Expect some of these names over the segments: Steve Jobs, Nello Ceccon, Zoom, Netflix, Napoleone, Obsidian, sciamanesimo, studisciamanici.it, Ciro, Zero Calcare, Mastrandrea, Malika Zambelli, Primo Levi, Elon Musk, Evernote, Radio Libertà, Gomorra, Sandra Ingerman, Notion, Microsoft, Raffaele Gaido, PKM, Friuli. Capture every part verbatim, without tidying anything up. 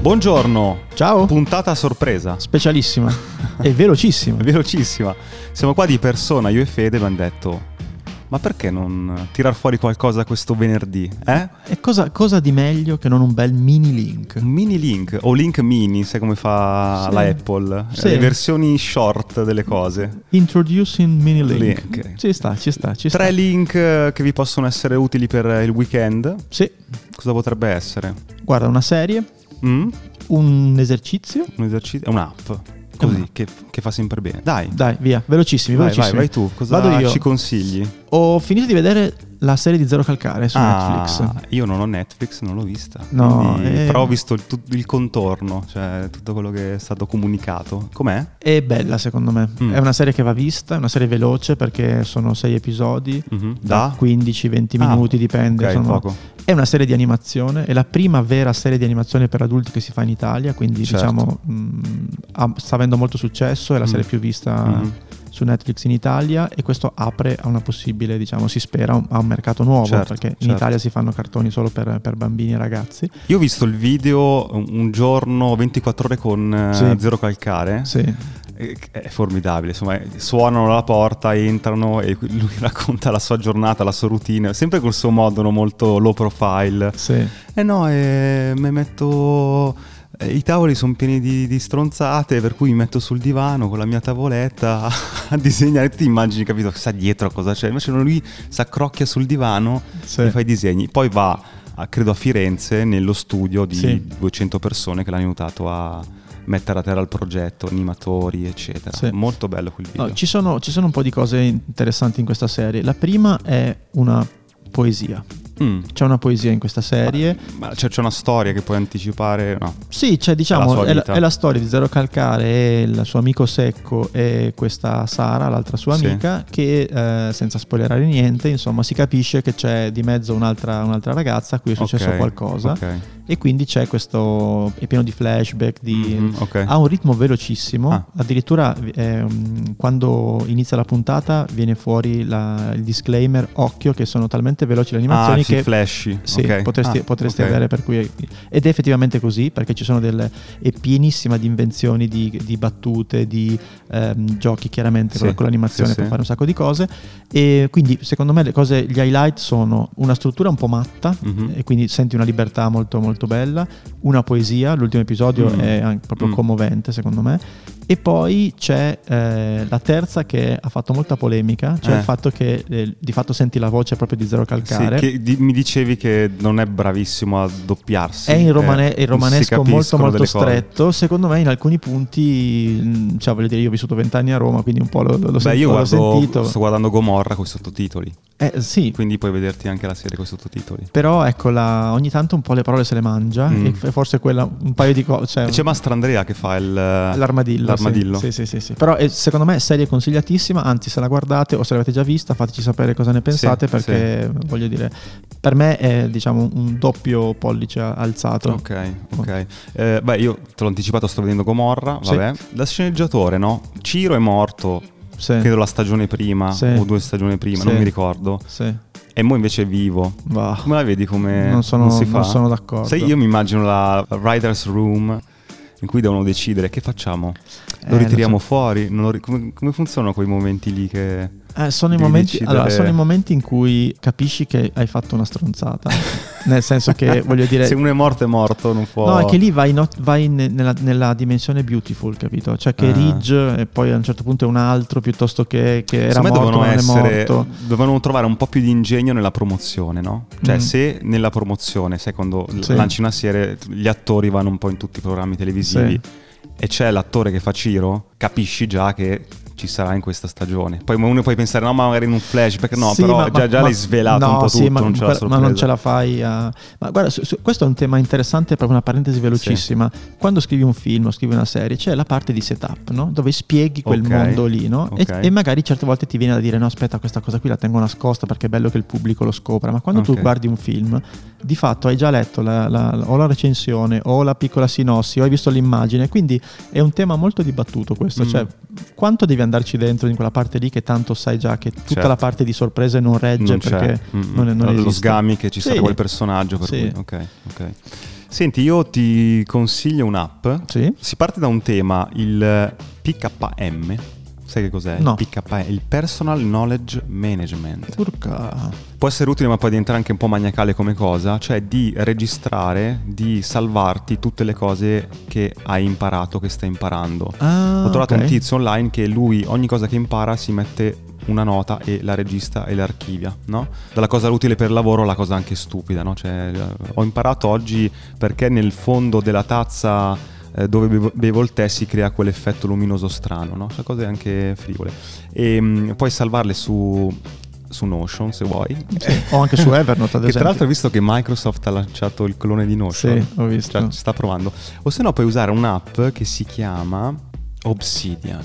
Buongiorno, ciao. Puntata sorpresa. Specialissima e velocissima. Velocissima. Siamo qua di persona, io e Fede, abbiamo detto: ma perché non tirar fuori qualcosa questo venerdì? Eh? E cosa, cosa di meglio che non un bel mini link? Un mini link, o link mini, sai come fa sì. la Apple? Sì. Le versioni short delle cose. Introducing mini link. link. Ci sta, ci sta, ci sta. Tre link che vi possono essere utili per il weekend. Sì. Cosa potrebbe essere? Guarda, una serie, mm? un esercizio. Un esercizio, un'app. Così, che, che fa sempre bene. Dai, dai, via, velocissimi, vai, velocissimi. Vai, vai tu, cosa ci consigli? Ho finito di vedere la serie di Zero Calcare su ah, Netflix. Io non ho Netflix, non l'ho vista. No, quindi, eh... Però ho visto il, il contorno, cioè tutto quello che è stato comunicato. Com'è? È bella, secondo me. Mm. È una serie che va vista, è una serie veloce perché sono sei episodi, mm-hmm. da quindici venti minuti, ah, dipende. Okay, insomma, poco. È una serie di animazione, è la prima vera serie di animazione per adulti che si fa in Italia, quindi certo. diciamo mh, ha, sta avendo molto successo, è la mm. serie più vista mm. su Netflix in Italia, e questo apre a una possibile, diciamo, si spera, un, a un mercato nuovo, certo, perché certo. in Italia si fanno cartoni solo per, per bambini e ragazzi. Io ho visto il video un giorno ventiquattro ore con sì. Zero Calcare. Sì. È formidabile, insomma, suonano alla porta, entrano e lui racconta la sua giornata, la sua routine, sempre col suo modo, no? Molto low profile. Sì. Eh no, eh, mi metto... I tavoli sono pieni di, di stronzate, per cui mi metto sul divano con la mia tavoletta a disegnare. Ti immagini, capito, sa dietro a cosa c'è. Invece lui si accrocchia sul divano sì. e fa i disegni. Poi va, a, credo, a Firenze, nello studio di sì. duecento persone che l'hanno aiutato a... mettere a terra il progetto, animatori eccetera. Sì. Molto bello quel video. No, ci sono, ci sono un po' di cose interessanti in questa serie. La prima è una poesia. Mm. C'è una poesia in questa serie. Ma, ma cioè, c'è una storia che puoi anticipare? No. Sì, cioè, diciamo, è la, è, la, è la storia di Zero Calcare e il suo amico Secco e questa Sara, l'altra sua amica, sì. che eh, senza spoilerare niente, insomma, si capisce che c'è di mezzo un'altra, un'altra ragazza a cui è successo okay. qualcosa. Okay. E quindi c'è questo, è pieno di flashback, di, mm-hmm, okay. ha un ritmo velocissimo, ah. addirittura eh, quando inizia la puntata viene fuori la, il disclaimer, occhio che sono talmente veloci le animazioni ah, che flashy. Sì, okay. potresti, ah, potresti okay. avere, per cui, ed è effettivamente così, perché ci sono delle, è pienissima di invenzioni, di, di battute, di ehm, giochi, chiaramente sì, con l'animazione sì, puoi sì. fare un sacco di cose, e quindi secondo me le cose, gli highlight sono una struttura un po' matta, mm-hmm. e quindi senti una libertà molto molto bella, una poesia, l'ultimo episodio mm. è anche proprio mm. commovente secondo me, e poi c'è eh, la terza che ha fatto molta polemica, cioè eh. il fatto che eh, di fatto senti la voce proprio di Zero Calcare, sì, che di, mi dicevi che non è bravissimo a doppiarsi, è in romane- eh, romanesco molto molto stretto cose. Secondo me in alcuni punti, cioè voglio dire, io ho vissuto vent'anni a Roma, quindi un po' lo, lo Beh, sento, io guardo, l'ho sentito. Sto guardando Gomorra con i sottotitoli, eh, sì. quindi puoi vederti anche la serie con i sottotitoli, però ecco la, ogni tanto un po' le parole se le mangia mm. e forse quella un paio di cose, cioè, c'è Mastrandrea che fa il, l'armadillo, l'armadillo. Sì, sì, sì, sì. Però è, secondo me, serie consigliatissima, anzi se la guardate o se l'avete già vista fateci sapere cosa ne pensate, sì, perché sì. voglio dire, per me è, diciamo, un doppio pollice alzato. Ok, ok. Eh, beh, io te l'ho anticipato, sto vedendo Gomorra, vabbè. Sì. Da sceneggiatore, no? Ciro è morto, sì. credo la stagione prima sì. o due stagioni prima, sì. non mi ricordo. Sì. E mo invece è vivo. Wow. Come la vedi, come non, sono, non si fa? Non sono d'accordo. Sai, io mi immagino la writer's room in cui devono decidere che facciamo, lo eh, ritiriamo non so. fuori, non lo ri- come, come funzionano quei momenti lì che eh, sono, i momenti, decidere... allora, sono i momenti in cui capisci che hai fatto una stronzata nel senso che voglio dire se uno è morto è morto, non può, no, è che lì vai, not, vai ne, nella, nella dimensione beautiful, capito, cioè che ah. Ridge e poi a un certo punto è un altro piuttosto che, che era morto, dovevano essere, morto dovevano trovare un po' più di ingegno nella promozione, no? Cioè mm. se nella promozione, sai, quando sì. lanci una serie gli attori vanno un po' in tutti i programmi televisivi sì. e c'è l'attore che fa Ciro, capisci già che ci sarà in questa stagione. Poi uno puoi pensare, no, magari in un flashback, no, sì, però ma, già, già ma, l'hai svelato no, un po' tutto, sì, ma, non c'è la sorpresa. Ma non ce la fai a... Ma guarda, su, su, questo è un tema interessante, proprio una parentesi velocissima. Sì. Quando scrivi un film o scrivi una serie, c'è la parte di setup, no? Dove spieghi quel okay. mondo lì, no? Okay. E, e magari certe volte ti viene da dire, no, aspetta, questa cosa qui la tengo nascosta perché è bello che il pubblico lo scopra. Ma quando okay. tu guardi un film, di fatto hai già letto la, la, la, o la recensione o la piccola sinossi o hai visto l'immagine, quindi è un tema molto dibattuto questo, mm. cioè quanto devi andarci dentro in quella parte lì che tanto sai già che tutta certo. la parte di sorprese non regge, non perché non, non esiste lo sgami che ci sì. sarà quel personaggio per sì. cui. Okay, okay. Senti, io ti consiglio un'app. Sì. Si parte da un tema, il P K M. Sai che cos'è? No. Il P K M, il Personal Knowledge Management. Urca. Può essere utile, ma può diventare anche un po' maniacale come cosa, cioè di registrare, di salvarti tutte le cose che hai imparato, che stai imparando. Ah, ho trovato okay. un tizio online che lui ogni cosa che impara si mette una nota e la regista e l'archivia, no? Dalla cosa utile per lavoro alla cosa anche stupida, no? Cioè, ho imparato oggi perché nel fondo della tazza eh, dove bevo, bevo il tè si crea quell'effetto luminoso strano, no? Sono cose anche frivole. E mh, puoi salvarle su su Notion se vuoi, sì, o anche su Evernote ad esempio. Che tra l'altro ho visto che Microsoft ha lanciato il clone di Notion. Sì, ho visto. Cioè, sta provando. O se no puoi usare un'app che si chiama Obsidian.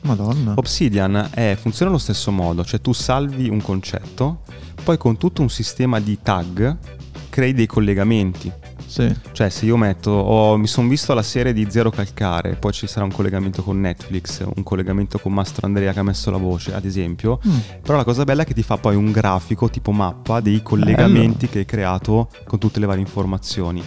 Madonna. Obsidian è, funziona allo stesso modo, cioè tu salvi un concetto, poi con tutto un sistema di tag crei dei collegamenti. Sì. Cioè se io metto, oh, mi sono visto la serie di Zero Calcare, poi ci sarà un collegamento con Netflix, un collegamento con Mastrandrea che ha messo la voce ad esempio, mm. però la cosa bella è che ti fa poi un grafico tipo mappa dei collegamenti Bello. Che hai creato con tutte le varie informazioni.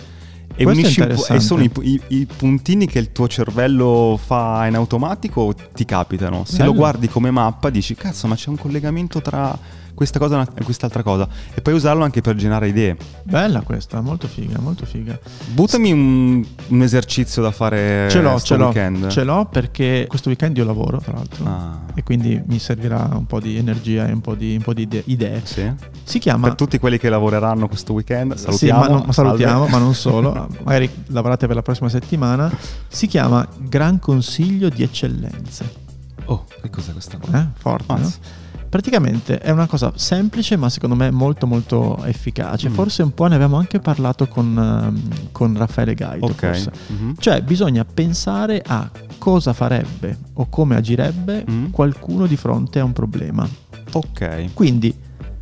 E, unisci, e sono i, i, i puntini che il tuo cervello fa in automatico, ti capitano. Se Bello. Lo guardi come mappa dici cazzo, ma c'è un collegamento tra questa cosa e quest'altra cosa. E puoi usarlo anche per generare idee. Bella questa, molto figa, molto figa. Buttami un, un esercizio da fare ce l'ho, questo ce l'ho, weekend. Ce l'ho perché questo weekend io lavoro tra l'altro ah. e quindi mi servirà un po' di energia e un po' di, un po' di idee. Sì. Si chiama... Per tutti quelli che lavoreranno questo weekend, salutiamo. Sì, ma, no, salutiamo, ma non solo. Magari lavorate per la prossima settimana. Si chiama Gran Consiglio di Eccellenze. Oh, che cos'è questa cosa? Eh? Forte, no? Praticamente è una cosa semplice ma secondo me molto molto efficace. Mm. Forse un po' ne abbiamo anche parlato con, con Raffaele Gaido. Okay. Forse. Mm-hmm. Cioè bisogna pensare a cosa farebbe o come agirebbe mm. qualcuno di fronte a un problema. Ok. Quindi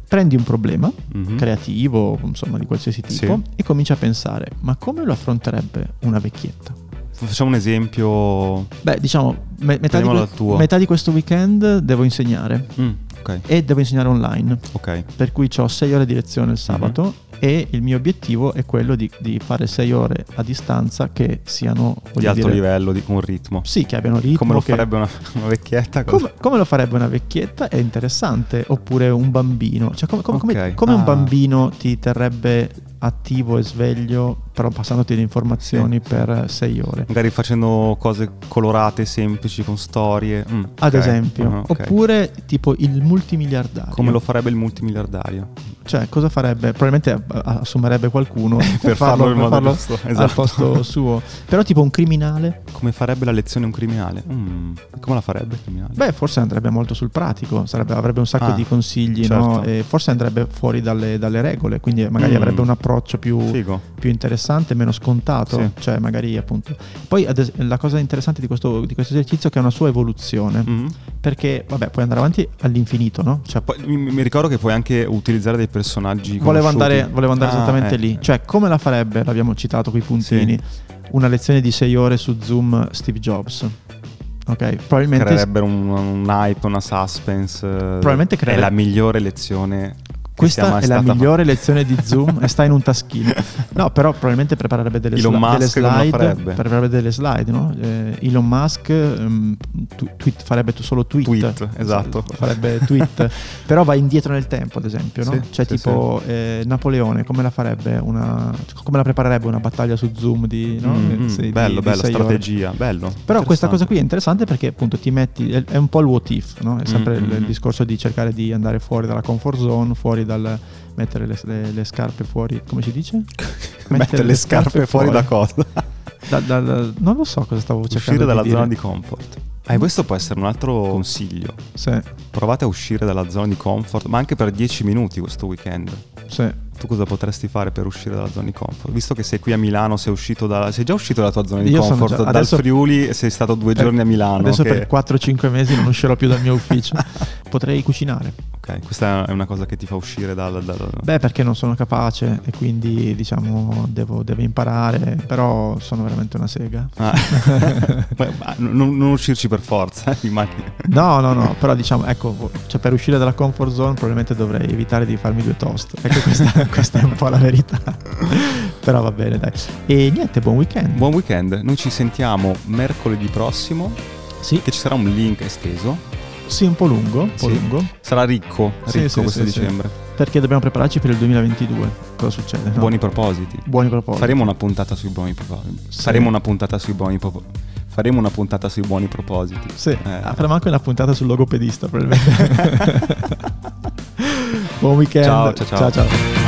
prendi un problema mm-hmm. creativo, insomma di qualsiasi tipo, sì. e cominci a pensare ma come lo affronterebbe una vecchietta? Facciamo un esempio. Beh, diciamo me- metà, di que- metà di questo weekend devo insegnare mm, okay. e devo insegnare online, okay. per cui ho sei ore di lezione il sabato mm-hmm. e il mio obiettivo è quello di, di fare sei ore a distanza che siano di alto dire, livello, di un ritmo. Sì, che abbiano ritmo. Come lo che... farebbe una, una vecchietta? Come, come lo farebbe una vecchietta è interessante. Oppure un bambino, cioè come, come, okay. come, come ah. un bambino ti terrebbe attivo e sveglio, però passandoti le informazioni sì. per sei ore, magari facendo cose colorate, semplici, con storie mm, okay. ad esempio uh-huh, okay. oppure tipo il multimiliardario. Come lo farebbe il multimiliardario? Cioè cosa farebbe? Probabilmente assumerebbe qualcuno per farlo, farlo, per farlo giusto, esatto. al posto suo. Però tipo un criminale, come farebbe la lezione un criminale? Mm, come la farebbe il criminale? Beh, forse andrebbe molto sul pratico, sarebbe, avrebbe un sacco ah, di consigli, certo. no? E forse andrebbe fuori dalle, dalle regole, quindi magari mm. avrebbe una più, più interessante, meno scontato, sì. cioè magari appunto. Poi ades- la cosa interessante di questo, di questo esercizio è che è una sua evoluzione, mm-hmm. perché vabbè puoi andare avanti all'infinito, no? Cioè, poi, mi, mi ricordo che puoi anche utilizzare dei personaggi. Volevo andare, volevo andare ah, esattamente eh. lì, cioè come la farebbe, l'abbiamo citato quei puntini, sì. una lezione di sei ore su Zoom Steve Jobs. Okay, probabilmente creerebbero un, un hype, una suspense, probabilmente creere... è la migliore lezione. Questa è la migliore lezione di Zoom e sta in un taschino. No, però probabilmente preparerebbe delle, Elon sli- delle slide. Preparerebbe delle slide, no? Eh, Elon Musk um, tu- tweet, farebbe tu solo tweet. Tweet, esatto. Farebbe tweet. Però va indietro nel tempo, ad esempio, no? Sì, cioè sì, tipo sì. Eh, Napoleone, come la farebbe una come la preparerebbe una battaglia su Zoom di, no? Mm, sì, mm, bello, di, bello, di strategia, ore. Bello. Però questa cosa qui è interessante perché appunto ti metti è, è un po' il what if, no? È sempre mm, il, mm. il discorso di cercare di andare fuori dalla comfort zone, fuori dal mettere le, le, le scarpe fuori, come si dice? Mettere, mettere le scarpe, scarpe fuori, fuori da cosa? da, da, da, non lo so cosa stavo cercando. Uscire dalla di zona di comfort. Eh, questo può essere un altro consiglio. Sì. Provate a uscire dalla zona di comfort, ma anche per dieci minuti questo weekend. Sì. Tu cosa potresti fare per uscire dalla zona di comfort? Visto che sei qui a Milano, sei uscito da, sei già uscito dalla tua zona di Io comfort già, dal adesso, Friuli e sei stato due per, giorni a Milano. Adesso che... per quattro cinque mesi non uscirò più dal mio ufficio. Potrei cucinare. Ok, questa è una cosa che ti fa uscire dalla... Da, da... Beh, perché non sono capace e quindi diciamo devo, devo imparare, però sono veramente una sega. Ah. non, non uscirci per forza, eh, immagino. No, no, no, però diciamo, ecco, cioè per uscire dalla comfort zone probabilmente dovrei evitare di farmi due toast. Ecco questa... Questa è un po' la verità. però va bene, dai. E niente, buon weekend. Buon weekend, noi ci sentiamo mercoledì prossimo. Sì. Che ci sarà un link esteso. Sì, un po' lungo, un po' sì. lungo. Sarà ricco, ricco sì, sì, questo sì, dicembre. Sì. Perché dobbiamo prepararci per il duemilaventidue. Cosa succede? No? Buoni propositi. Buoni propositi. Faremo una puntata sui buoni propositi. Sì. Faremo una puntata sui buoni propositi. Faremo una puntata sui buoni propositi. Sì, eh. avremo anche una puntata sul logopedista probabilmente. Buon weekend. Ciao, ciao, ciao. ciao, ciao.